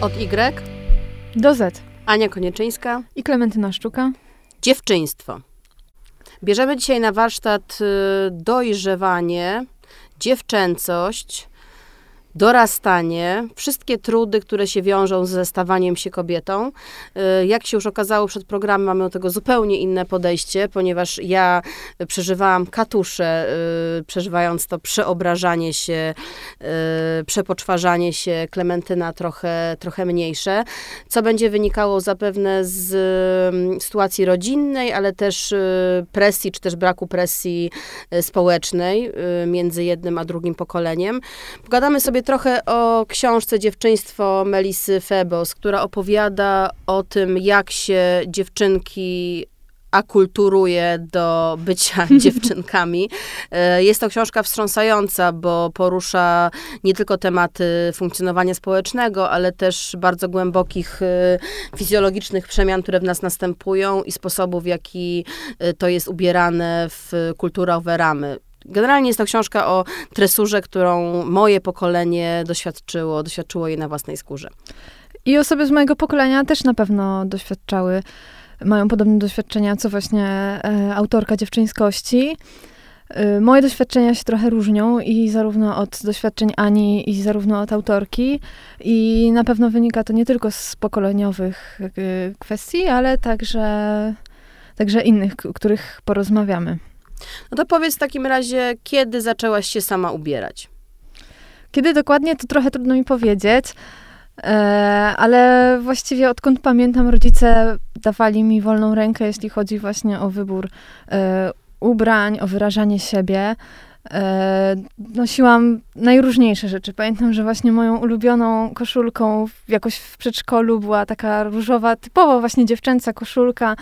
Od Y do Z. Ania Konieczyńska i Klementyna Szczuka. Dziewczyństwo. Bierzemy dzisiaj na warsztat dojrzewanie, dziewczęcość, dorastanie, wszystkie trudy, które się wiążą ze stawaniem się kobietą. Jak się już okazało przed programem, mamy do tego zupełnie inne podejście, ponieważ ja przeżywałam katusze, przeżywając to przeobrażanie się, przepoczwarzanie się, Klementyna trochę mniejsze, co będzie wynikało zapewne z sytuacji rodzinnej, ale też presji, czy też braku presji społecznej między jednym a drugim pokoleniem. Pogadamy sobie trochę o książce Dziewczyństwo Melissy Febos, która opowiada o tym, jak się dziewczynki akulturuje do bycia dziewczynkami. Jest to książka wstrząsająca, bo porusza nie tylko tematy funkcjonowania społecznego, ale też bardzo głębokich fizjologicznych przemian, które w nas następują i sposobów, w jaki to jest ubierane w kulturowe ramy. Generalnie jest to książka o tresurze, którą moje pokolenie doświadczyło jej na własnej skórze. I osoby z mojego pokolenia też na pewno doświadczały, mają podobne doświadczenia, co właśnie autorka Dziewczyńskości. Moje doświadczenia się trochę różnią i zarówno od doświadczeń Ani i zarówno od autorki. I na pewno wynika to nie tylko z pokoleniowych kwestii, ale także innych, o których porozmawiamy. No to powiedz w takim razie, kiedy zaczęłaś się sama ubierać? Kiedy dokładnie, to trochę trudno mi powiedzieć, ale właściwie odkąd pamiętam, rodzice dawali mi wolną rękę, jeśli chodzi właśnie o wybór ubrań, o wyrażanie siebie. Nosiłam najróżniejsze rzeczy. Pamiętam, że właśnie moją ulubioną koszulką jakoś w przedszkolu była taka różowa, typowo właśnie dziewczęca koszulka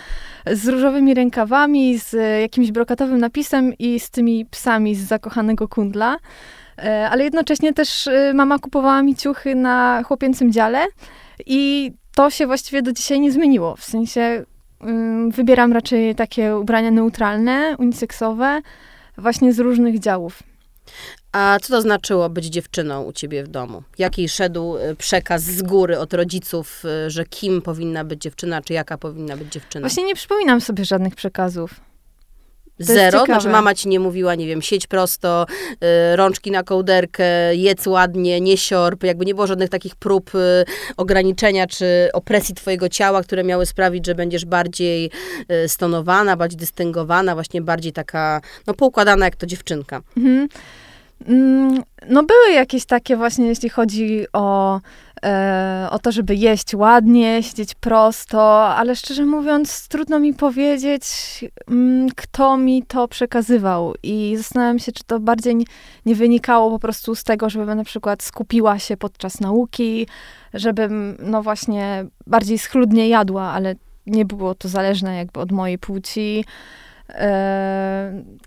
z różowymi rękawami, z jakimś brokatowym napisem i z tymi psami z Zakochanego Kundla. Ale jednocześnie też mama kupowała mi ciuchy na chłopięcym dziale i to się właściwie do dzisiaj nie zmieniło. W sensie wybieram raczej takie ubrania neutralne, uniseksowe, właśnie z różnych działów. A co to znaczyło być dziewczyną u ciebie w domu? Jaki szedł przekaz z góry od rodziców, że kim powinna być dziewczyna, czy jaka powinna być dziewczyna? Właśnie nie przypominam sobie żadnych przekazów. Zero? Znaczy mama ci nie mówiła, nie wiem, siedź prosto, rączki na kołderkę, jedz ładnie, nie siorb. Jakby nie było żadnych takich prób ograniczenia czy opresji twojego ciała, które miały sprawić, że będziesz bardziej stonowana, bardziej dystyngowana, właśnie bardziej taka, no poukładana jak to dziewczynka. Mhm. No były jakieś takie właśnie, jeśli chodzi o to, żeby jeść ładnie, siedzieć prosto, ale szczerze mówiąc trudno mi powiedzieć, kto mi to przekazywał i zastanawiam się, czy to bardziej nie wynikało po prostu z tego, żebym na przykład skupiła się podczas nauki, żebym no właśnie bardziej schludnie jadła, ale nie było to zależne jakby od mojej płci.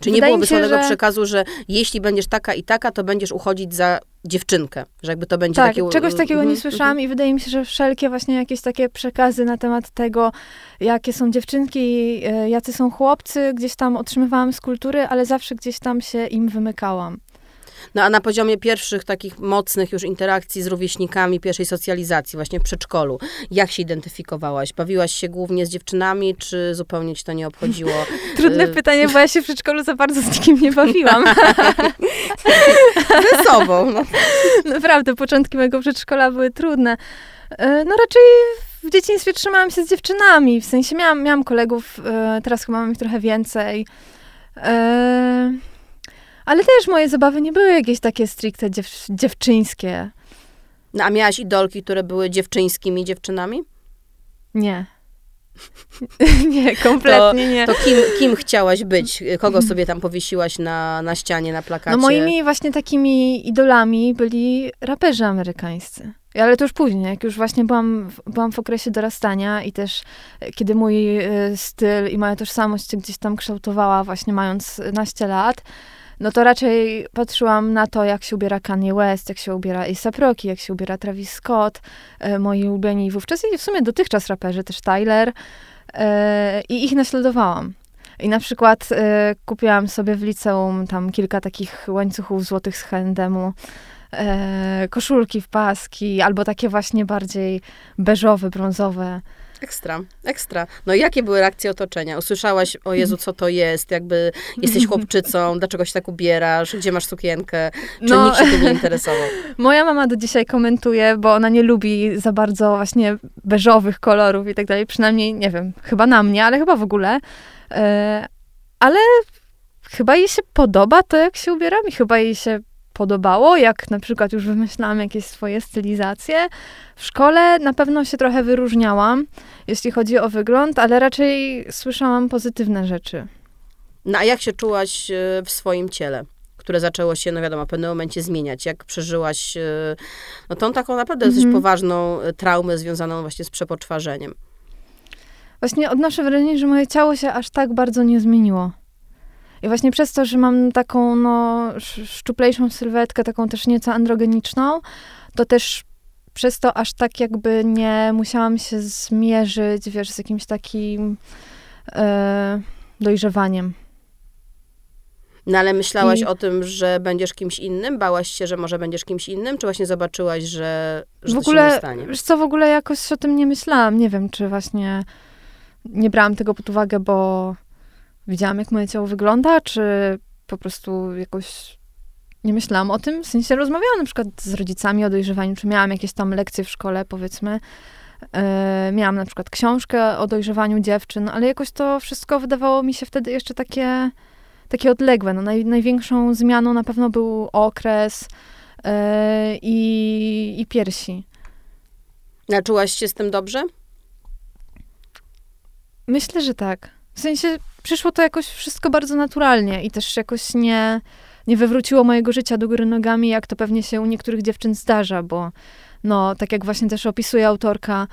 Czy nie było wysłanego przekazu, że jeśli będziesz taka i taka, to będziesz uchodzić za dziewczynkę, że jakby to będzie tak, takie... Tak, czegoś takiego nie słyszałam i wydaje mi się, że wszelkie właśnie jakieś takie przekazy na temat tego, jakie są dziewczynki, jacy są chłopcy, gdzieś tam otrzymywałam z kultury, ale zawsze gdzieś tam się im wymykałam. No a na poziomie pierwszych takich mocnych już interakcji z rówieśnikami, pierwszej socjalizacji właśnie w przedszkolu, jak się identyfikowałaś? Bawiłaś się głównie z dziewczynami, czy zupełnie ci to nie obchodziło? Trudne pytanie, bo ja się w przedszkolu za bardzo z nikim nie bawiłam. Ze sobą. No. Naprawdę, początki mojego przedszkola były trudne. No raczej w dzieciństwie trzymałam się z dziewczynami, w sensie miałam kolegów, teraz chyba mam ich trochę więcej. Ale też moje zabawy nie były jakieś takie stricte dziewczyńskie. No, a miałaś idolki, które były dziewczyńskimi dziewczynami? Nie. Nie, kompletnie nie. To kim chciałaś być? Kogo sobie tam powiesiłaś na ścianie, na plakacie? No moimi właśnie takimi idolami byli raperzy amerykańscy. Ale to już później, jak już właśnie byłam w okresie dorastania i też kiedy mój styl i moja tożsamość się gdzieś tam kształtowała właśnie mając naście lat, no to raczej patrzyłam na to, jak się ubiera Kanye West, jak się ubiera Asa Proki, jak się ubiera Travis Scott, moi ulubieni wówczas i w sumie dotychczas raperzy, też Tyler. I ich naśladowałam. I na przykład kupiłam sobie w liceum tam kilka takich łańcuchów złotych z H&M-u koszulki w paski, albo takie właśnie bardziej beżowe, brązowe. Ekstra, ekstra. No i jakie były reakcje otoczenia? Usłyszałaś, o Jezu, co to jest? Jakby jesteś chłopczycą, dlaczego się tak ubierasz? Gdzie masz sukienkę? Czy nikt się tym nie interesował? Moja mama do dzisiaj komentuje, bo ona nie lubi za bardzo właśnie beżowych kolorów i tak dalej. Przynajmniej, nie wiem, chyba na mnie, ale chyba w ogóle. Ale chyba jej się podoba to, jak się ubieram i chyba jej się podobało, jak na przykład już wymyślałam jakieś swoje stylizacje. W szkole na pewno się trochę wyróżniałam, jeśli chodzi o wygląd, ale raczej słyszałam pozytywne rzeczy. No a jak się czułaś w swoim ciele, które zaczęło się, no wiadomo, w pewnym momencie zmieniać? Jak przeżyłaś no, tą taką naprawdę dosyć poważną traumę związaną właśnie z przepoczwarzeniem? Właśnie odnoszę wrażenie, że moje ciało się aż tak bardzo nie zmieniło. I właśnie przez to, że mam taką no, szczuplejszą sylwetkę, taką też nieco androgeniczną, to też przez to aż tak jakby nie musiałam się zmierzyć, wiesz, z jakimś takim dojrzewaniem. No ale myślałaś o tym, że będziesz kimś innym? Bałaś się, że może będziesz kimś innym? Czy właśnie zobaczyłaś, że w ogóle, to się nie stanie? Wiesz co, w ogóle jakoś o tym nie myślałam. Nie wiem, czy właśnie nie brałam tego pod uwagę, bo widziałam, jak moje ciało wygląda, czy po prostu jakoś nie myślałam o tym. W sensie rozmawiałam na przykład z rodzicami o dojrzewaniu, czy miałam jakieś tam lekcje w szkole, powiedzmy. Miałam na przykład książkę o dojrzewaniu dziewczyn, ale jakoś to wszystko wydawało mi się wtedy jeszcze takie odległe. No, największą zmianą na pewno był okres i piersi. A czułaś się z tym dobrze? Myślę, że tak. W sensie przyszło to jakoś wszystko bardzo naturalnie i też jakoś nie wywróciło mojego życia do góry nogami, jak to pewnie się u niektórych dziewczyn zdarza, bo no, tak jak właśnie też opisuje autorka,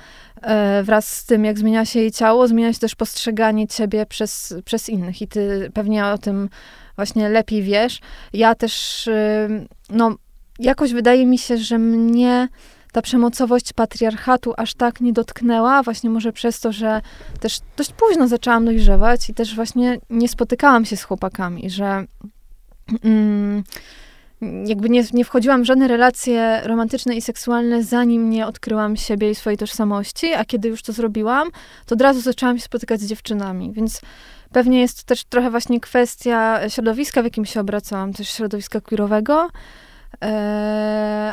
wraz z tym, jak zmienia się jej ciało, zmienia się też postrzeganie ciebie przez innych i ty pewnie o tym właśnie lepiej wiesz. Ja też, no, jakoś wydaje mi się, że mnie ta przemocowość patriarchatu aż tak nie dotknęła, właśnie może przez to, że też dość późno zaczęłam dojrzewać i też właśnie nie spotykałam się z chłopakami, że jakby nie wchodziłam w żadne relacje romantyczne i seksualne, zanim nie odkryłam siebie i swojej tożsamości, a kiedy już to zrobiłam, to od razu zaczęłam się spotykać z dziewczynami, więc pewnie jest to też trochę właśnie kwestia środowiska, w jakim się obracałam, też środowiska queerowego,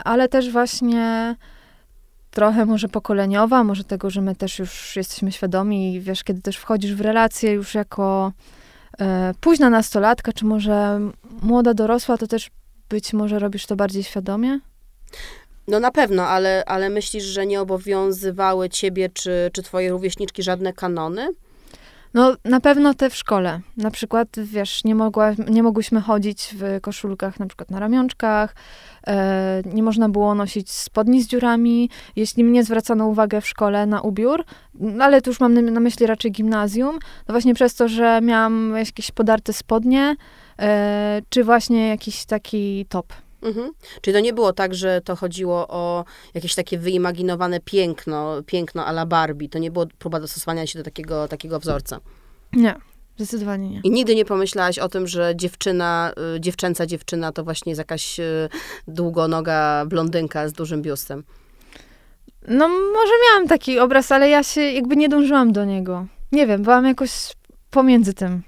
ale też właśnie trochę może pokoleniowa, może tego, że my też już jesteśmy świadomi i wiesz, kiedy też wchodzisz w relacje już jako późna nastolatka, czy może młoda dorosła, to też być może robisz to bardziej świadomie? No na pewno, ale myślisz, że nie obowiązywały ciebie czy twoje rówieśniczki żadne kanony? No, na pewno te w szkole. Na przykład, wiesz, nie mogłyśmy chodzić w koszulkach, na przykład na ramionczkach, nie można było nosić spodni z dziurami. Jeśli mnie zwracano uwagę w szkole na ubiór, ale tu już mam na myśli raczej gimnazjum, no właśnie przez to, że miałam jakieś podarte spodnie, czy właśnie jakiś taki top. Mhm. Czyli to nie było tak, że to chodziło o jakieś takie wyimaginowane piękno à la Barbie. To nie było próba dostosowania się do takiego wzorca. Nie, zdecydowanie nie. I nigdy nie pomyślałaś o tym, że dziewczyna to właśnie jest jakaś długonoga blondynka z dużym biustem? No może miałam taki obraz, ale ja się jakby nie dążyłam do niego. Nie wiem, byłam jakoś pomiędzy tym.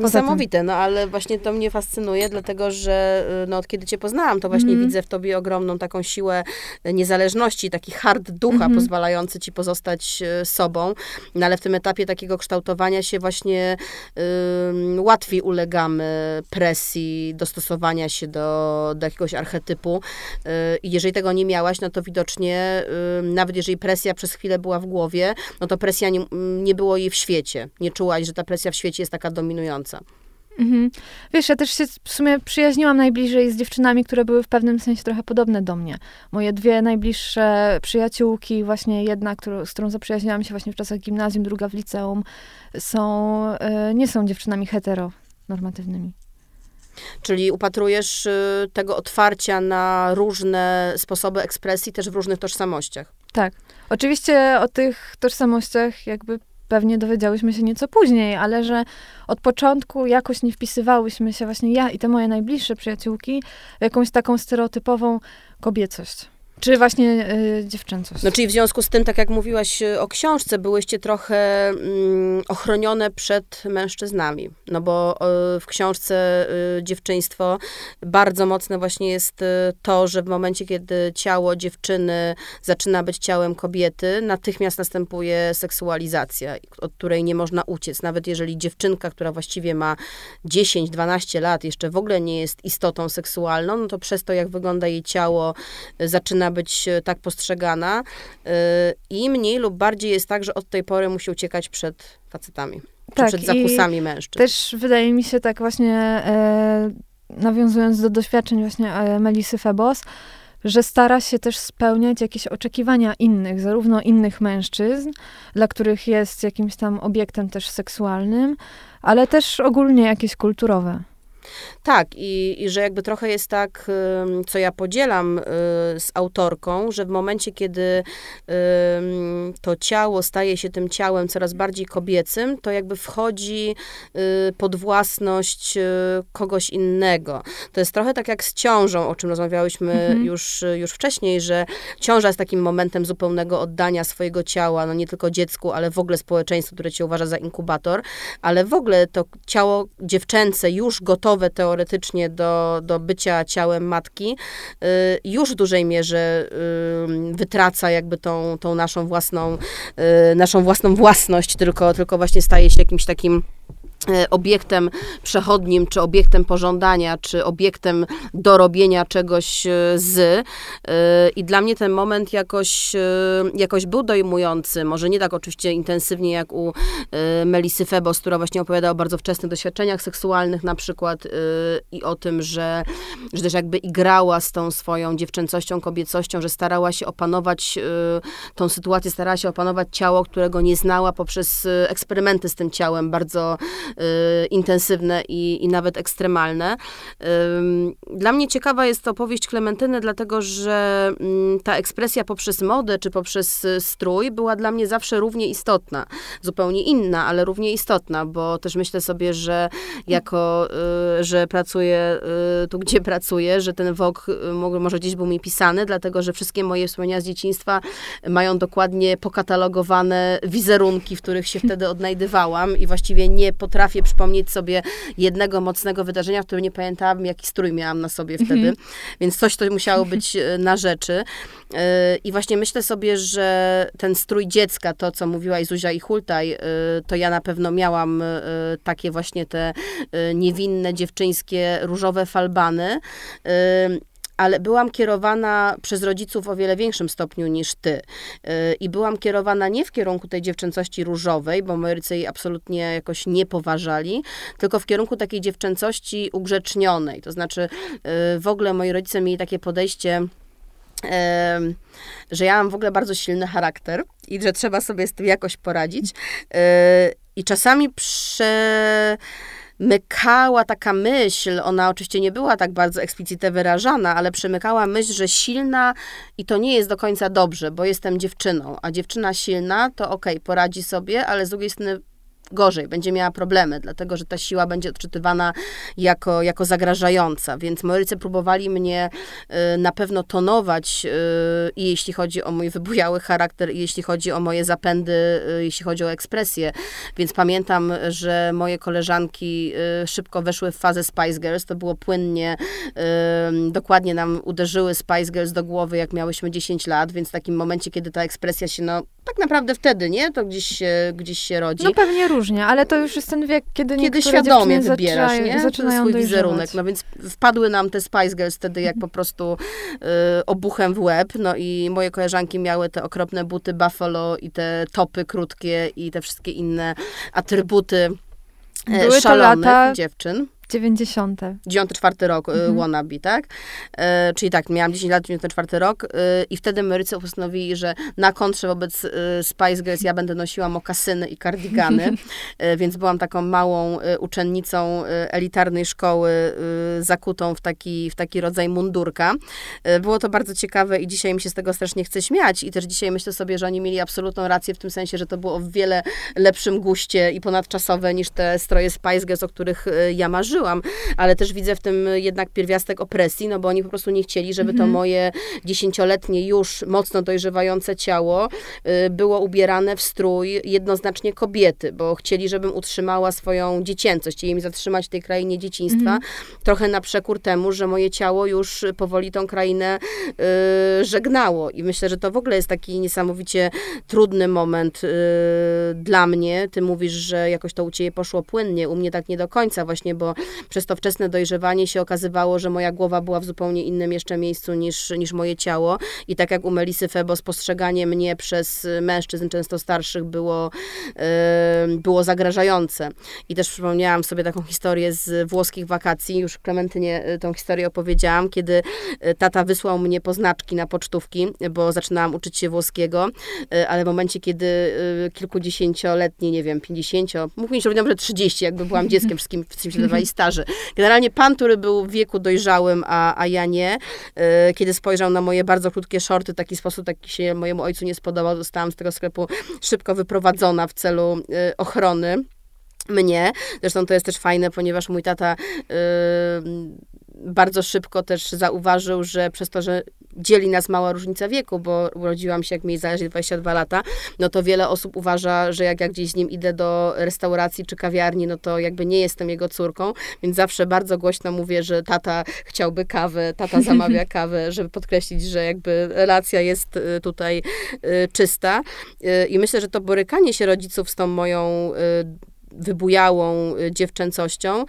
Niesamowite, no ale właśnie to mnie fascynuje, dlatego że no, od kiedy cię poznałam, to właśnie widzę w tobie ogromną taką siłę niezależności, taki hard ducha pozwalający ci pozostać sobą, no ale w tym etapie takiego kształtowania się właśnie łatwiej ulegamy presji dostosowania się do jakiegoś archetypu i jeżeli tego nie miałaś, no to widocznie nawet jeżeli presja przez chwilę była w głowie, no to presja nie było jej w świecie, nie czułaś, że ta presja w świecie jest taka dominująca. Mhm. Wiesz, ja też się w sumie przyjaźniłam najbliżej z dziewczynami, które były w pewnym sensie trochę podobne do mnie. Moje dwie najbliższe przyjaciółki, właśnie jedna, z którą zaprzyjaźniłam się właśnie w czasach gimnazjum, druga w liceum, nie są dziewczynami heteronormatywnymi. Czyli upatrujesz tego otwarcia na różne sposoby ekspresji też w różnych tożsamościach. Tak. Oczywiście o tych tożsamościach jakby pewnie dowiedziałyśmy się nieco później, ale że od początku jakoś nie wpisywałyśmy się, właśnie ja i te moje najbliższe przyjaciółki, w jakąś taką stereotypową kobiecość. Czy właśnie dziewczęcość. No czyli w związku z tym, tak jak mówiłaś o książce, byłyście trochę ochronione przed mężczyznami. No bo w książce Dziewczyństwo bardzo mocne właśnie jest to, że w momencie, kiedy ciało dziewczyny zaczyna być ciałem kobiety, natychmiast następuje seksualizacja, od której nie można uciec. Nawet jeżeli dziewczynka, która właściwie ma 10-12 lat, jeszcze w ogóle nie jest istotą seksualną, no to przez to, jak wygląda jej ciało, zaczyna być tak postrzegana i mniej lub bardziej jest tak, że od tej pory musi uciekać przed facetami, tak, czy przed zakusami mężczyzn. Też wydaje mi się tak właśnie, nawiązując do doświadczeń właśnie Melissy Febos, że stara się też spełniać jakieś oczekiwania innych, zarówno innych mężczyzn, dla których jest jakimś tam obiektem też seksualnym, ale też ogólnie jakieś kulturowe. Tak, i że jakby trochę jest tak, co ja podzielam z autorką, że w momencie, kiedy to ciało staje się tym ciałem coraz bardziej kobiecym, to jakby wchodzi pod własność kogoś innego. To jest trochę tak jak z ciążą, o czym rozmawiałyśmy już wcześniej, że ciąża jest takim momentem zupełnego oddania swojego ciała, no nie tylko dziecku, ale w ogóle społeczeństwu, które cię uważa za inkubator, ale w ogóle to ciało dziewczęce już gotowe teoretycznie do bycia ciałem matki, już w dużej mierze wytraca jakby tą naszą własną własność, tylko właśnie staje się jakimś takim obiektem przechodnim, czy obiektem pożądania, czy obiektem dorobienia czegoś z. I dla mnie ten moment jakoś był dojmujący. Może nie tak oczywiście intensywnie jak u Melissy Febos, która właśnie opowiada o bardzo wczesnych doświadczeniach seksualnych na przykład i o tym, że też jakby igrała z tą swoją dziewczęcością, kobiecością, że starała się opanować tą sytuację, starała się opanować ciało, którego nie znała poprzez eksperymenty z tym ciałem bardzo intensywne i nawet ekstremalne. Dla mnie ciekawa jest opowieść Klementyny, dlatego że ta ekspresja poprzez modę czy poprzez strój była dla mnie zawsze równie istotna. Zupełnie inna, ale równie istotna, bo też myślę sobie, że jako, że pracuję tu, gdzie pracuję, że ten Vogue może gdzieś był mi pisany, dlatego że wszystkie moje wspomnienia z dzieciństwa mają dokładnie pokatalogowane wizerunki, w których się wtedy odnajdywałam i właściwie nie potrafię przypomnieć sobie jednego mocnego wydarzenia, w którym nie pamiętałam, jaki strój miałam na sobie wtedy. Więc coś to musiało być na rzeczy. I właśnie myślę sobie, że ten strój dziecka, to co mówiła i Zuzia i Hultaj, to ja na pewno miałam takie właśnie te niewinne, dziewczyńskie, różowe falbany. Ale byłam kierowana przez rodziców w o wiele większym stopniu niż ty. I byłam kierowana nie w kierunku tej dziewczęcości różowej, bo moi rodzice jej absolutnie jakoś nie poważali, tylko w kierunku takiej dziewczęcości ugrzecznionej. To znaczy w ogóle moi rodzice mieli takie podejście, że ja mam w ogóle bardzo silny charakter i że trzeba sobie z tym jakoś poradzić. I czasami przemykała taka myśl, ona oczywiście nie była tak bardzo eksplicite wyrażana, ale przemykała myśl, że silna i to nie jest do końca dobrze, bo jestem dziewczyną, a dziewczyna silna to okej, poradzi sobie, ale z drugiej strony gorzej, będzie miała problemy, dlatego że ta siła będzie odczytywana jako zagrażająca, więc moi rodzice próbowali mnie na pewno tonować i jeśli chodzi o mój wybujały charakter, i jeśli chodzi o moje zapędy, jeśli chodzi o ekspresję, więc pamiętam, że moje koleżanki szybko weszły w fazę Spice Girls, to było płynnie, dokładnie nam uderzyły Spice Girls do głowy, jak miałyśmy 10 lat, więc w takim momencie, kiedy ta ekspresja się, no tak naprawdę wtedy, nie? To gdzieś się rodzi. No pewnie różnie, ale to już jest ten wiek, kiedy świadomie wybierasz, nie? Zaczynają swój wizerunek. No więc wpadły nam te Spice Girls wtedy jak po prostu obuchem w łeb. No i moje koleżanki miały te okropne buty Buffalo i te topy krótkie i te wszystkie inne atrybuty szalonych dziewczyn. 94 rok wannabe, tak? Czyli tak, miałam 10 lat, 94 rok i wtedy emerycy postanowili, że na kontrze wobec Spice Girls ja będę nosiła mokasyny i kardigany, więc byłam taką małą uczennicą elitarnej szkoły zakutą w taki rodzaj mundurka. Było to bardzo ciekawe i dzisiaj mi się z tego strasznie chce śmiać i też dzisiaj myślę sobie, że oni mieli absolutną rację w tym sensie, że to było w wiele lepszym guście i ponadczasowe niż te stroje Spice Girls, o których ja marzyłam. zauważyłam, ale też widzę w tym jednak pierwiastek opresji, no bo oni po prostu nie chcieli, żeby to moje 10-letnie już mocno dojrzewające ciało było ubierane w strój jednoznacznie kobiety, bo chcieli, żebym utrzymała swoją dziecięcość, chcieli mi zatrzymać w tej krainie dzieciństwa, trochę na przekór temu, że moje ciało już powoli tą krainę żegnało. I myślę, że to w ogóle jest taki niesamowicie trudny moment dla mnie. Ty mówisz, że jakoś to u ciebie poszło płynnie, u mnie tak nie do końca właśnie, bo przez to wczesne dojrzewanie się okazywało, że moja głowa była w zupełnie innym jeszcze miejscu niż moje ciało. I tak jak u Melissy Febos postrzeganie mnie przez mężczyzn często starszych było zagrażające. I też przypomniałam sobie taką historię z włoskich wakacji, już Klementynie tą historię opowiedziałam, kiedy tata wysłał mnie po znaczki na pocztówki, bo zaczynałam uczyć się włoskiego, ale w momencie, kiedy kilkudziesięcioletni, nie wiem, 50, mógł mi się powiedzieć, że 30, jakby byłam dzieckiem, wszystkim się dawali starzy. Generalnie pan, który był w wieku dojrzałym, a ja nie, kiedy spojrzał na moje bardzo krótkie shorty, taki sposób, taki się mojemu ojcu nie spodobał, zostałam z tego sklepu szybko wyprowadzona w celu ochrony mnie. Zresztą to jest też fajne, ponieważ mój tata bardzo szybko też zauważył, że przez to, że dzieli nas mała różnica wieku, bo urodziłam się, jak mi zależy, 22 lata, no to wiele osób uważa, że jak ja gdzieś z nim idę do restauracji czy kawiarni, no to jakby nie jestem jego córką, więc zawsze bardzo głośno mówię, że tata chciałby kawę, tata zamawia kawę, żeby podkreślić, że jakby relacja jest tutaj czysta. I myślę, że to borykanie się rodziców z tą moją wybujałą dziewczęcością,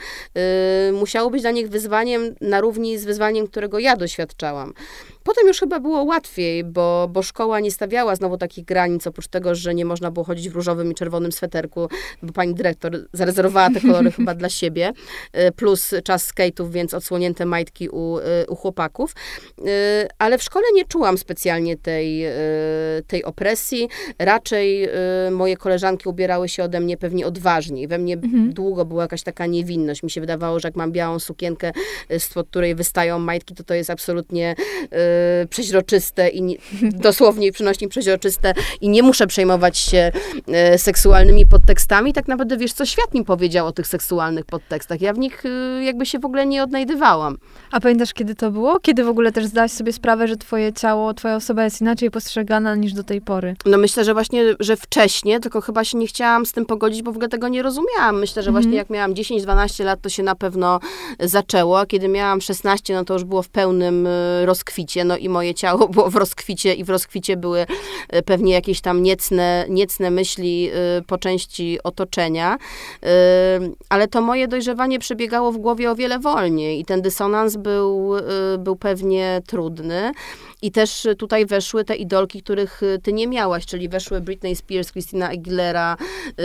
musiało być dla nich wyzwaniem na równi z wyzwaniem, którego ja doświadczałam. Potem już chyba było łatwiej, bo szkoła nie stawiała znowu takich granic, oprócz tego, że nie można było chodzić w różowym i czerwonym sweterku, bo pani dyrektor zarezerwowała te kolory chyba dla siebie, plus czas skate'ów, więc odsłonięte majtki u chłopaków. Ale w szkole nie czułam specjalnie tej opresji. Raczej moje koleżanki ubierały się ode mnie pewnie odważniej. We mnie długo była jakaś taka niewinność. Mi się wydawało, że jak mam białą sukienkę, z której wystają majtki, to jest absolutnie przeźroczyste i dosłownie i przynośnie przeźroczyste i nie muszę przejmować się seksualnymi podtekstami. Tak naprawdę wiesz, co świat mi powiedział o tych seksualnych podtekstach. Ja w nich jakby się w ogóle nie odnajdywałam. A pamiętasz, kiedy to było? Kiedy w ogóle też zdałaś sobie sprawę, że twoje ciało, twoja osoba jest inaczej postrzegana niż do tej pory? No myślę, że właśnie, że wcześniej, tylko chyba się nie chciałam z tym pogodzić, bo w ogóle tego nie rozumiałam. Myślę, że właśnie jak miałam 10-12 lat, to się na pewno zaczęło, a kiedy miałam 16, no to już było w pełnym rozkwicie. No i moje ciało było w rozkwicie i w rozkwicie były pewnie jakieś tam niecne myśli po części otoczenia, ale to moje dojrzewanie przebiegało w głowie o wiele wolniej i ten dysonans był pewnie trudny. I też tutaj weszły te idolki, których ty nie miałaś, czyli weszły Britney Spears, Christina Aguilera,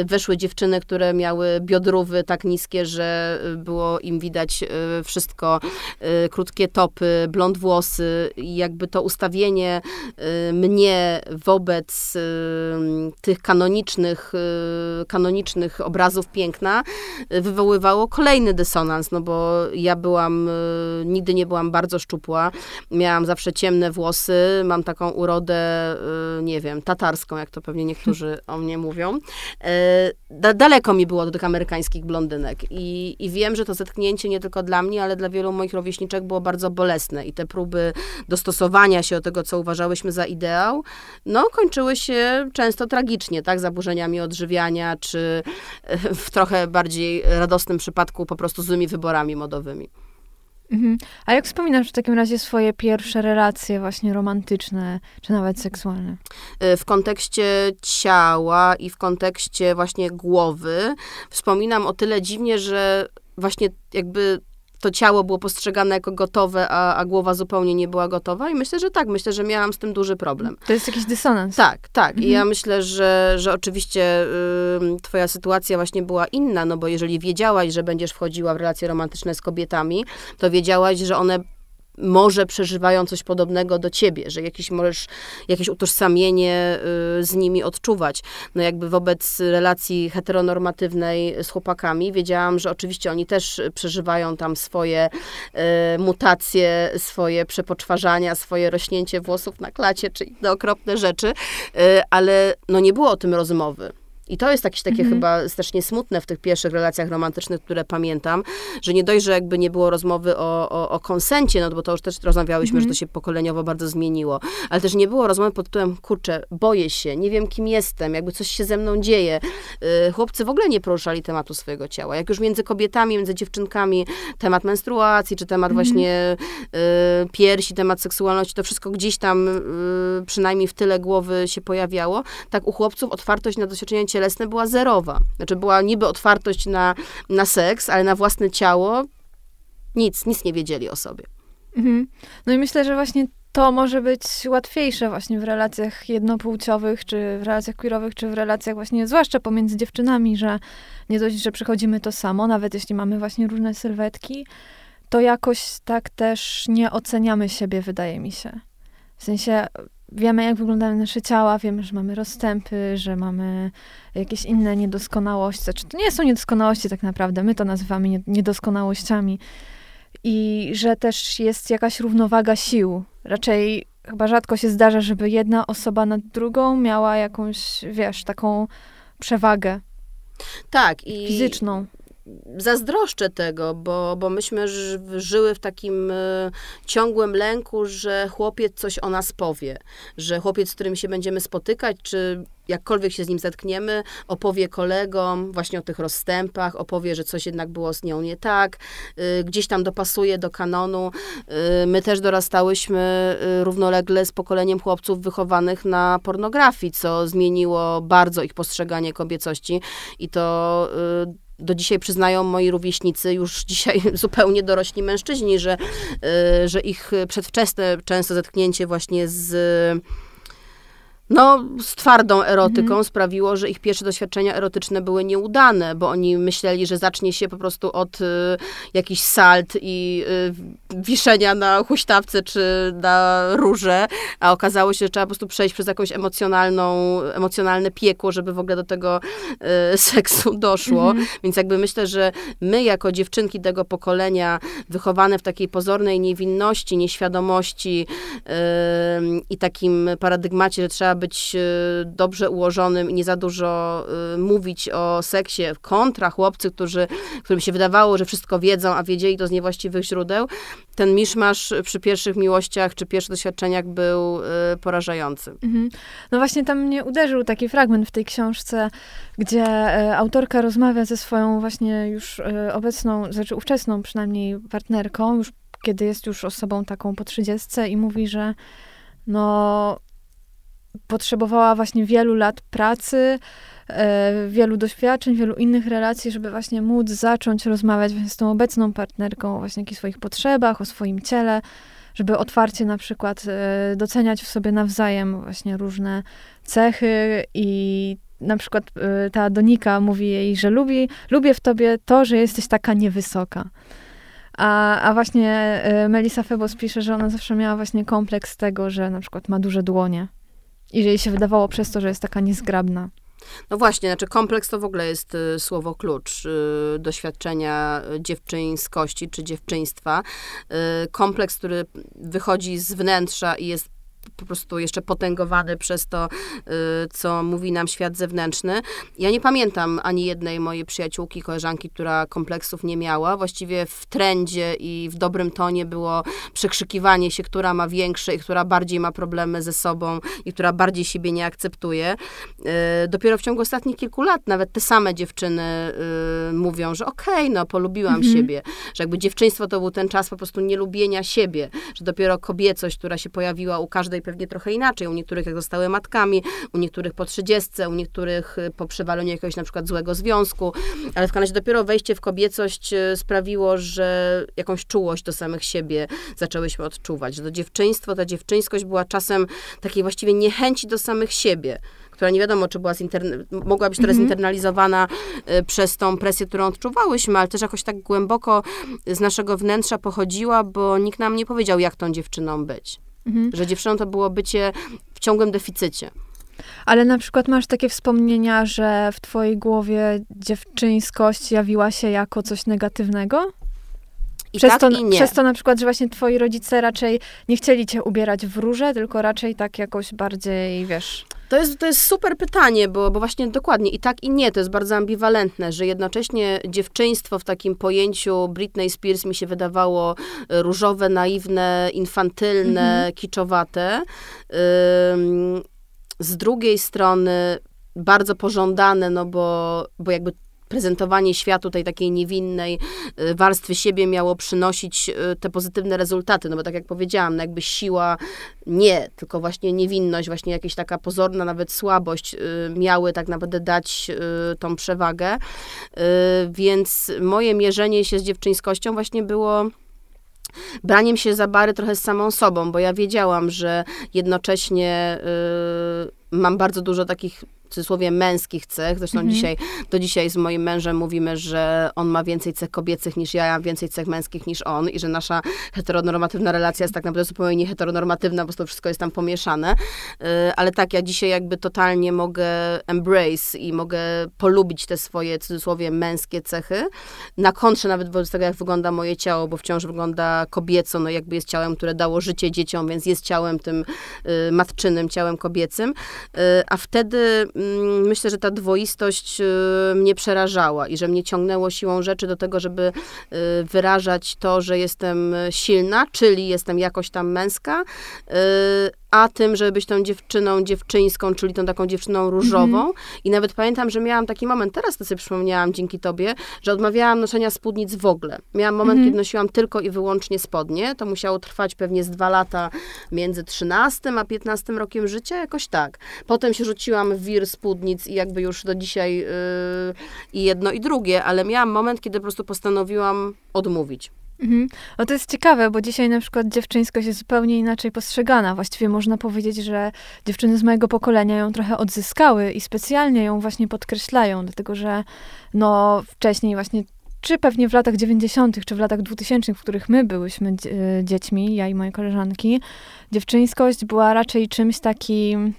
weszły dziewczyny, które miały biodrówy tak niskie, że było im widać wszystko, krótkie topy, blond włosy i jakby to ustawienie mnie wobec tych kanonicznych obrazów piękna wywoływało kolejny dysonans, no bo ja nigdy nie byłam bardzo szczupła, miałam zawsze ciemne włosy, mam taką urodę, nie wiem, tatarską, jak to pewnie niektórzy o mnie mówią. Daleko mi było do tych amerykańskich blondynek i wiem, że to zetknięcie nie tylko dla mnie, ale dla wielu moich rówieśniczek było bardzo bolesne i te próby dostosowania się do tego, co uważałyśmy za ideał, no kończyły się często tragicznie, tak, zaburzeniami odżywiania, czy w trochę bardziej radosnym przypadku po prostu złymi wyborami modowymi. A jak wspominasz w takim razie swoje pierwsze relacje właśnie romantyczne, czy nawet seksualne? W kontekście ciała i w kontekście właśnie głowy wspominam o tyle dziwnie, że właśnie jakby to ciało było postrzegane jako gotowe, a głowa zupełnie nie była gotowa i myślę, że tak, myślę, że miałam z tym duży problem. To jest jakiś dysonans. Tak, tak. I ja myślę, że oczywiście twoja sytuacja właśnie była inna, no bo jeżeli wiedziałaś, że będziesz wchodziła w relacje romantyczne z kobietami, to wiedziałaś, że one może przeżywają coś podobnego do ciebie, że jakieś utożsamienie z nimi odczuwać. No jakby wobec relacji heteronormatywnej z chłopakami wiedziałam, że oczywiście oni też przeżywają tam swoje mutacje, swoje przepoczwarzania, swoje rośnięcie włosów na klacie, czy inne okropne rzeczy, ale no nie było o tym rozmowy. I to jest jakieś takie chyba strasznie smutne w tych pierwszych relacjach romantycznych, które pamiętam, że nie dość, że jakby nie było rozmowy o konsencie, no bo to już też rozmawiałyśmy, że to się pokoleniowo bardzo zmieniło, ale też nie było rozmowy pod tytułem, kurczę, boję się, nie wiem kim jestem, jakby coś się ze mną dzieje. Chłopcy w ogóle nie poruszali tematu swojego ciała. Jak już między kobietami, między dziewczynkami temat menstruacji, czy temat właśnie piersi, temat seksualności, to wszystko gdzieś tam przynajmniej w tyle głowy się pojawiało, tak u chłopców otwartość na doświadczenie cielesne była zerowa. Znaczy była niby otwartość na seks, ale na własne ciało nic nie wiedzieli o sobie. Mhm. No i myślę, że właśnie to może być łatwiejsze właśnie w relacjach jednopłciowych, czy w relacjach queerowych, czy w relacjach właśnie, zwłaszcza pomiędzy dziewczynami, że nie dość, że przychodzimy to samo, nawet jeśli mamy właśnie różne sylwetki, to jakoś tak też nie oceniamy siebie, wydaje mi się. W sensie wiemy, jak wyglądają nasze ciała, wiemy, że mamy rozstępy, że mamy jakieś inne niedoskonałości. Znaczy, to nie są niedoskonałości tak naprawdę, my to nazywamy niedoskonałościami. I że też jest jakaś równowaga sił. Raczej chyba rzadko się zdarza, żeby jedna osoba nad drugą miała jakąś, wiesz, taką przewagę. Tak. I fizyczną. Zazdroszczę tego, bo myśmy żyły w takim ciągłym lęku, że chłopiec coś o nas powie, że chłopiec, z którym się będziemy spotykać, czy jakkolwiek się z nim zetkniemy, opowie kolegom właśnie o tych rozstępach, opowie, że coś jednak było z nią nie tak, gdzieś tam dopasuje do kanonu. My też dorastałyśmy równolegle z pokoleniem chłopców wychowanych na pornografii, co zmieniło bardzo ich postrzeganie kobiecości i to do dzisiaj przyznają moi rówieśnicy, już dzisiaj zupełnie dorośli mężczyźni, że ich przedwczesne często zetknięcie właśnie z twardą erotyką sprawiło, że ich pierwsze doświadczenia erotyczne były nieudane, bo oni myśleli, że zacznie się po prostu od jakichś salt i wiszenia na huśtawce czy na rurze, a okazało się, że trzeba po prostu przejść przez jakąś emocjonalne piekło, żeby w ogóle do tego seksu doszło. Więc jakby myślę, że my jako dziewczynki tego pokolenia, wychowane w takiej pozornej niewinności, nieświadomości i takim paradygmacie, że trzeba być dobrze ułożonym i nie za dużo mówić o seksie, kontra chłopcy, którym się wydawało, że wszystko wiedzą, a wiedzieli to z niewłaściwych źródeł. Ten miszmasz przy pierwszych miłościach czy pierwszych doświadczeniach był porażający. Mhm. No właśnie tam mnie uderzył taki fragment w tej książce, gdzie autorka rozmawia ze swoją właśnie już obecną, znaczy ówczesną przynajmniej partnerką, już kiedy jest już osobą taką po 30 i mówi, że potrzebowała właśnie wielu lat pracy, wielu doświadczeń, wielu innych relacji, żeby właśnie móc zacząć rozmawiać z tą obecną partnerką o właśnie jakichś swoich potrzebach, o swoim ciele, żeby otwarcie na przykład doceniać w sobie nawzajem właśnie różne cechy i na przykład ta Donika mówi jej, że lubię w tobie to, że jesteś taka niewysoka. A właśnie Melissa Febos pisze, że ona zawsze miała właśnie kompleks tego, że na przykład ma duże dłonie. I że jej się wydawało przez to, że jest taka niezgrabna. No właśnie, znaczy kompleks to w ogóle jest słowo klucz doświadczenia dziewczyńskości czy dziewczyństwa. Kompleks, który wychodzi z wnętrza i jest po prostu jeszcze potęgowany przez to, co mówi nam świat zewnętrzny. Ja nie pamiętam ani jednej mojej przyjaciółki, koleżanki, która kompleksów nie miała. Właściwie w trendzie i w dobrym tonie było przekrzykiwanie się, która ma większe i która bardziej ma problemy ze sobą i która bardziej siebie nie akceptuje. Dopiero w ciągu ostatnich kilku lat nawet te same dziewczyny mówią, że polubiłam siebie. Że jakby dziewczyństwo to był ten czas po prostu nielubienia siebie. Że dopiero kobiecość, która się pojawiła u każdej pewnie trochę inaczej. U niektórych jak zostały matkami, u niektórych po 30, u niektórych po przewaleniu jakiegoś na przykład złego związku, ale w każdym razie dopiero wejście w kobiecość sprawiło, że jakąś czułość do samych siebie zaczęłyśmy odczuwać, że to dziewczyństwo, ta dziewczyńskość była czasem takiej właściwie niechęci do samych siebie, która nie wiadomo, czy była mogła być teraz internalizowana przez tą presję, którą odczuwałyśmy, ale też jakoś tak głęboko z naszego wnętrza pochodziła, bo nikt nam nie powiedział, jak tą dziewczyną być. Że dziewczyną to było bycie w ciągłym deficycie. Ale na przykład masz takie wspomnienia, że w twojej głowie dziewczyńskość jawiła się jako coś negatywnego? Przez to na przykład, że właśnie twoi rodzice raczej nie chcieli cię ubierać w róże, tylko raczej tak jakoś bardziej, wiesz... To jest super pytanie, bo właśnie dokładnie i tak i nie, to jest bardzo ambiwalentne, że jednocześnie dziewczyństwo w takim pojęciu Britney Spears mi się wydawało różowe, naiwne, infantylne, kiczowate. Z drugiej strony bardzo pożądane, no bo jakby prezentowanie światu tej takiej niewinnej warstwy siebie miało przynosić te pozytywne rezultaty, no bo tak jak powiedziałam, no jakby siła nie, tylko właśnie niewinność, właśnie jakaś taka pozorna nawet słabość miały tak naprawdę dać tą przewagę, więc moje mierzenie się z dziewczyńskością właśnie było braniem się za bary trochę z samą sobą, bo ja wiedziałam, że jednocześnie mam bardzo dużo takich w cudzysłowie męskich cech, zresztą do dzisiaj z moim mężem mówimy, że on ma więcej cech kobiecych niż ja mam więcej cech męskich niż on i że nasza heteronormatywna relacja jest tak naprawdę zupełnie nie heteronormatywna, po prostu wszystko jest tam pomieszane, ale tak, ja dzisiaj jakby totalnie mogę embrace i mogę polubić te swoje, w cudzysłowie, męskie cechy, na kontrze nawet wobec tego, jak wygląda moje ciało, bo wciąż wygląda kobieco, no jakby jest ciałem, które dało życie dzieciom, więc jest ciałem tym matczynym, ciałem kobiecym, a wtedy myślę, że ta dwoistość mnie przerażała i że mnie ciągnęło siłą rzeczy do tego, żeby wyrażać to, że jestem silna, czyli jestem jakoś tam męska, a tym, żeby być tą dziewczyną dziewczyńską, czyli tą taką dziewczyną różową. I nawet pamiętam, że miałam taki moment, teraz to sobie przypomniałam dzięki tobie, że odmawiałam noszenia spódnic w ogóle. Miałam moment, kiedy nosiłam tylko i wyłącznie spodnie. To musiało trwać pewnie z 2 lata między 13 a 15 rokiem życia, jakoś tak. Potem się rzuciłam w wir spódnic i jakby już do dzisiaj i jedno i drugie, ale miałam moment, kiedy po prostu postanowiłam odmówić. No to jest ciekawe, bo dzisiaj na przykład dziewczyńskość jest zupełnie inaczej postrzegana. Właściwie można powiedzieć, że dziewczyny z mojego pokolenia ją trochę odzyskały i specjalnie ją właśnie podkreślają, dlatego że no wcześniej właśnie, czy pewnie w latach 90., czy w latach 2000, w których my byłyśmy dziećmi, ja i moje koleżanki, dziewczyńskość była raczej czymś takim,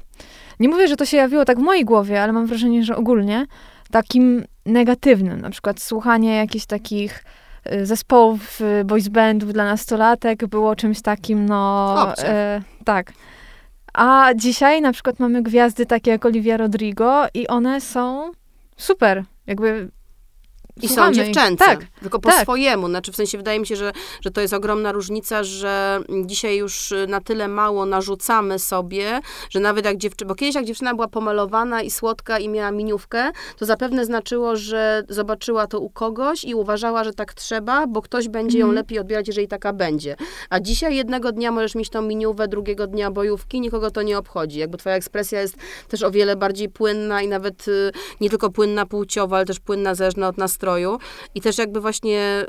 nie mówię, że to się jawiło tak w mojej głowie, ale mam wrażenie, że ogólnie takim negatywnym, na przykład słuchanie jakichś takich zespołów boys bandów dla nastolatek było czymś takim, no... tak. A dzisiaj na przykład mamy gwiazdy takie jak Olivia Rodrigo i one są super, jakby... I są dziewczęce, tak, tylko po swojemu. Znaczy, w sensie wydaje mi się, że to jest ogromna różnica, że dzisiaj już na tyle mało narzucamy sobie, że nawet jak dziewczyna, bo kiedyś jak dziewczyna była pomalowana i słodka i miała miniówkę, to zapewne znaczyło, że zobaczyła to u kogoś i uważała, że tak trzeba, bo ktoś będzie ją lepiej odbierać, jeżeli taka będzie. A dzisiaj jednego dnia możesz mieć tą miniówę, drugiego dnia bojówki, nikogo to nie obchodzi. Jakby twoja ekspresja jest też o wiele bardziej płynna i nawet nie tylko płynna płciowa, ale też płynna zależna od nastroju. I też jakby właśnie,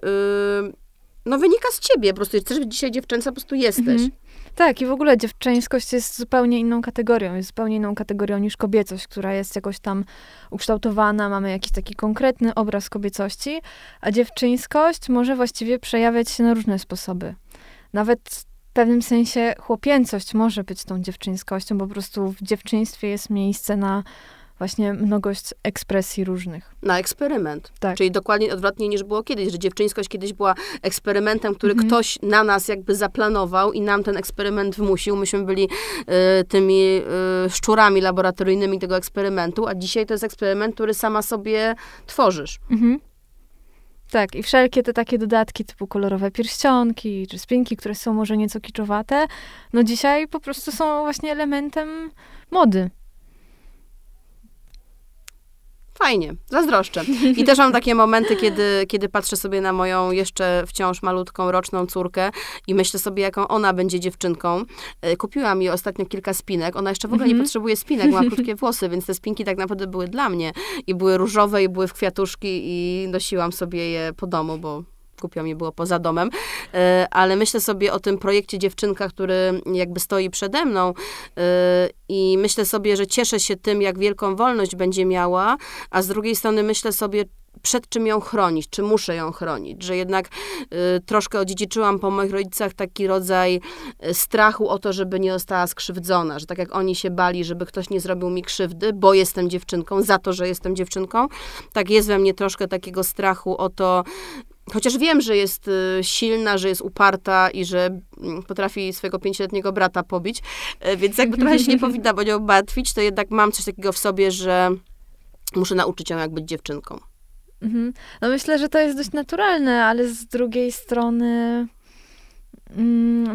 no wynika z ciebie po prostu, też dzisiaj dziewczęca po prostu jesteś. Tak, i w ogóle dziewczyńskość jest zupełnie inną kategorią, niż kobiecość, która jest jakoś tam ukształtowana, mamy jakiś taki konkretny obraz kobiecości, a dziewczyńskość może właściwie przejawiać się na różne sposoby. Nawet w pewnym sensie chłopięcość może być tą dziewczyńskością, bo po prostu w dziewczyństwie jest miejsce na właśnie mnogość ekspresji różnych. Na eksperyment. Tak. Czyli dokładnie odwrotnie niż było kiedyś, że dziewczyńskość kiedyś była eksperymentem, który ktoś na nas jakby zaplanował i nam ten eksperyment wmusił. Myśmy byli tymi szczurami laboratoryjnymi tego eksperymentu, a dzisiaj to jest eksperyment, który sama sobie tworzysz. Tak, i wszelkie te takie dodatki typu kolorowe pierścionki, czy spinki, które są może nieco kiczowate, no dzisiaj po prostu są właśnie elementem mody. Fajnie, zazdroszczę. I też mam takie momenty, kiedy patrzę sobie na moją jeszcze wciąż malutką, roczną córkę i myślę sobie, jaką ona będzie dziewczynką. Kupiłam jej ostatnio kilka spinek. Ona jeszcze w ogóle nie potrzebuje spinek, ma krótkie włosy, więc te spinki tak naprawdę były dla mnie. I były różowe, i były w kwiatuszki i nosiłam sobie je po domu, bo... kupiłam je, było poza domem, ale myślę sobie o tym projekcie Dziewczynka, który jakby stoi przede mną i myślę sobie, że cieszę się tym, jak wielką wolność będzie miała, a z drugiej strony myślę sobie, przed czym ją chronić, czy muszę ją chronić, że jednak troszkę odziedziczyłam po moich rodzicach taki rodzaj strachu o to, żeby nie została skrzywdzona, że tak jak oni się bali, żeby ktoś nie zrobił mi krzywdy, bo jestem dziewczynką, za to, że jestem dziewczynką, tak jest we mnie troszkę takiego strachu o to, Chociaż wiem, że jest silna, że jest uparta i że potrafi swojego 5-letniego brata pobić, więc jakby trochę się nie powinna o nią martwić, to jednak mam coś takiego w sobie, że muszę nauczyć ją, jak być dziewczynką. Mhm. No myślę, że to jest dość naturalne, ale z drugiej strony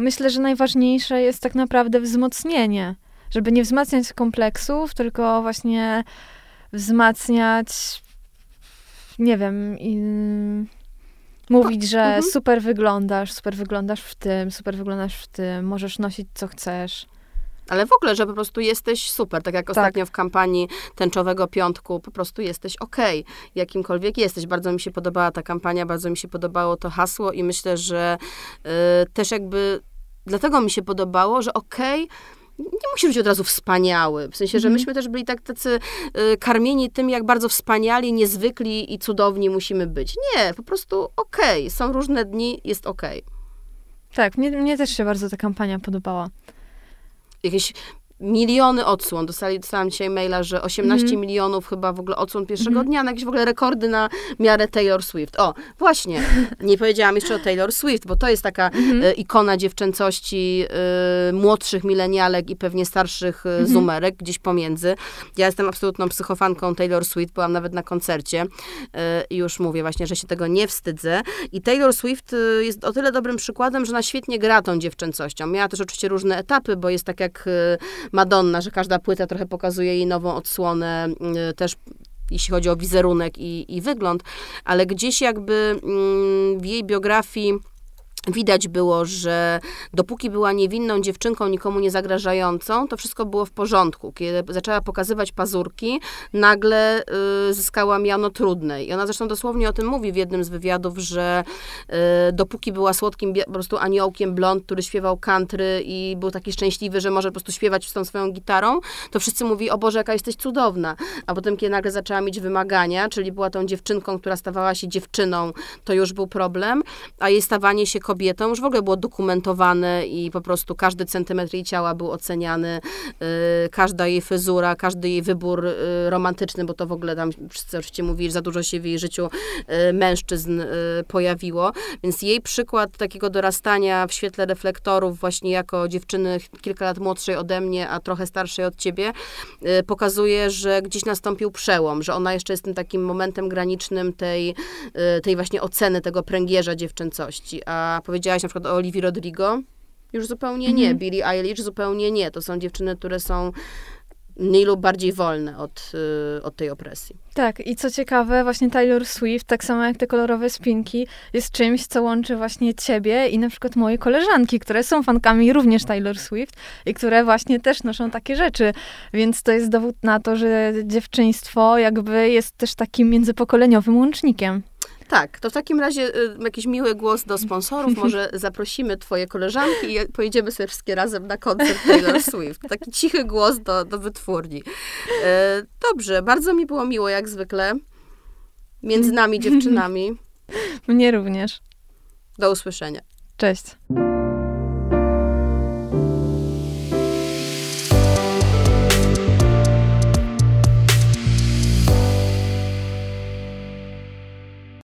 myślę, że najważniejsze jest tak naprawdę wzmocnienie. Żeby nie wzmacniać kompleksów, tylko właśnie wzmacniać, nie wiem, mówić, że super wyglądasz w tym, możesz nosić co chcesz. Ale w ogóle, że po prostu jesteś super, tak jak ostatnio w kampanii Tęczowego Piątku, po prostu jesteś okej, jakimkolwiek jesteś. Bardzo mi się podobała ta kampania, bardzo mi się podobało to hasło i myślę, że też jakby dlatego mi się podobało, że nie musi być od razu wspaniały. W sensie, że myśmy też byli tak tacy karmieni tym, jak bardzo wspaniali, niezwykli i cudowni musimy być. Nie, po prostu okej. Są różne dni, jest okej. Tak, mnie też się bardzo ta kampania podobała. Jakieś miliony odsłon. Dostałam dzisiaj maila, że 18 milionów chyba w ogóle odsłon pierwszego dnia, na jakieś w ogóle rekordy na miarę Taylor Swift. O, właśnie, nie powiedziałam jeszcze o Taylor Swift, bo to jest taka ikona dziewczęcości młodszych milenialek i pewnie starszych zoomerek, gdzieś pomiędzy. Ja jestem absolutną psychofanką Taylor Swift, byłam nawet na koncercie i już mówię właśnie, że się tego nie wstydzę. I Taylor Swift jest o tyle dobrym przykładem, że ona świetnie gra tą dziewczęcością. Miała też oczywiście różne etapy, bo jest tak jak Madonna, że każda płyta trochę pokazuje jej nową odsłonę, też jeśli chodzi o wizerunek i wygląd, ale gdzieś jakby w jej biografii widać było, że dopóki była niewinną dziewczynką, nikomu nie zagrażającą, to wszystko było w porządku. Kiedy zaczęła pokazywać pazurki, nagle zyskała miano trudnej. I ona zresztą dosłownie o tym mówi w jednym z wywiadów, że dopóki była słodkim po prostu aniołkiem blond, który śpiewał country i był taki szczęśliwy, że może po prostu śpiewać z tą swoją gitarą, to wszyscy mówili, o Boże, jaka jesteś cudowna. A potem, kiedy nagle zaczęła mieć wymagania, czyli była tą dziewczynką, która stawała się dziewczyną, to już był problem, a jej stawanie się kobietą już w ogóle było dokumentowane i po prostu każdy centymetr jej ciała był oceniany, każda jej fryzura, każdy jej wybór romantyczny, bo to w ogóle tam wszyscy oczywiście mówili, że za dużo się w jej życiu mężczyzn pojawiło, więc jej przykład takiego dorastania w świetle reflektorów właśnie jako dziewczyny kilka lat młodszej ode mnie, a trochę starszej od ciebie, pokazuje, że gdzieś nastąpił przełom, że ona jeszcze jest tym takim momentem granicznym tej właśnie oceny, tego pręgierza dziewczęcości, a powiedziałaś na przykład o Olivii Rodrigo, już zupełnie nie. Billie Eilish zupełnie nie. To są dziewczyny, które są mniej lub bardziej wolne od tej opresji. Tak, i co ciekawe, właśnie Taylor Swift, tak samo jak te kolorowe spinki, jest czymś, co łączy właśnie ciebie i na przykład moje koleżanki, które są fankami również Taylor Swift i które właśnie też noszą takie rzeczy. Więc to jest dowód na to, że dziewczyństwo jakby jest też takim międzypokoleniowym łącznikiem. Tak, to w takim razie jakiś miły głos do sponsorów, może zaprosimy twoje koleżanki i pojedziemy sobie wszystkie razem na koncert Taylor Swift. Taki cichy głos do wytwórni. Dobrze, bardzo mi było miło jak zwykle. Między nami dziewczynami. Mnie również. Do usłyszenia. Cześć.